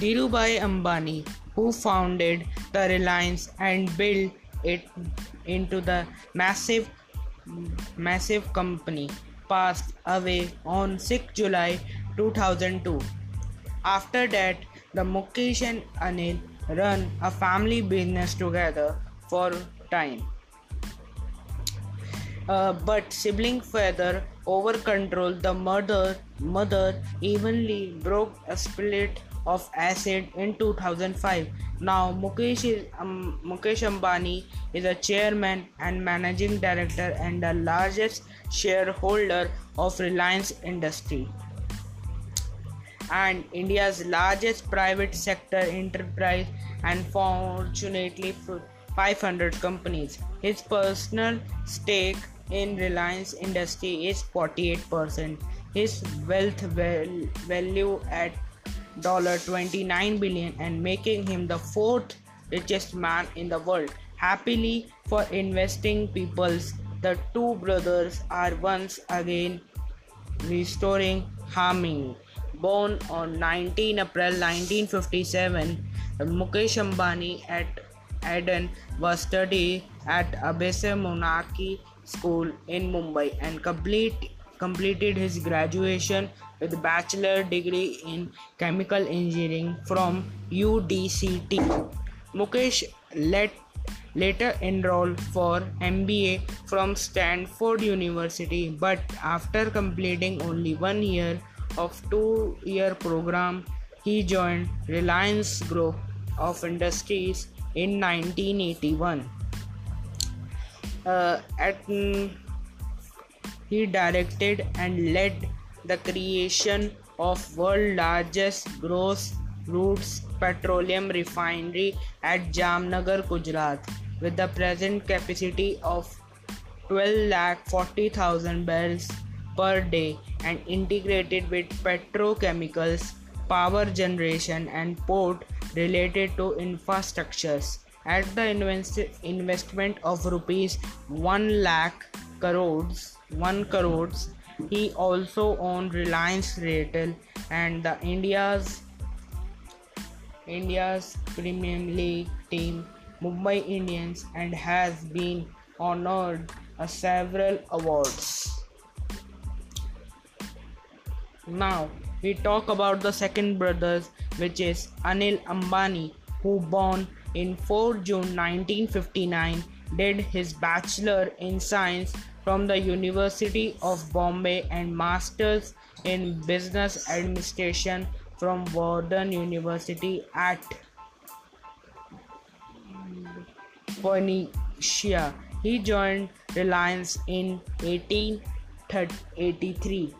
Dhirubhai Ambani, who founded the Reliance and built it into the massive company, passed away on 6 July 2002. After that, the Mukesh and Anil run a family business together for time. But sibling further over control. The mother evenly broke a split of acid in 2005. Now Mukesh Ambani is a chairman and managing director and the largest shareholder of Reliance Industries and India's largest private sector enterprise and fortunately 500 companies. His personal stake in Reliance Industries is 48%. His wealth value at $29 billion and making him the fourth richest man in the world. Happily for investing peoples, the two brothers are once again restoring harmony. Born on 19 April 1957, Mukesh Ambani at Aden was studying at Abhishek Moni School in Mumbai and completed his graduation with a bachelor degree in chemical engineering from UDCT. Mukesh later enrolled for MBA from Stanford University, but after completing only 1 year of a two-year program, he joined Reliance Group of Industries in 1981. He directed and led the creation of world's largest gross routes petroleum refinery at Jamnagar, Gujarat, with the present capacity of 12,40,000 barrels per day and integrated with petrochemicals, power generation and port related to infrastructures at the investment of rupees 1 crores. He also owned Reliance Retail and the India's Premier League team Mumbai Indians and has been honored several awards. Now we talk about the second brothers, which is Anil Ambani, who born in 4 June 1959, did his bachelor in science from the University of Bombay and Masters in Business Administration from Warden University at Pune. He joined Reliance in 1883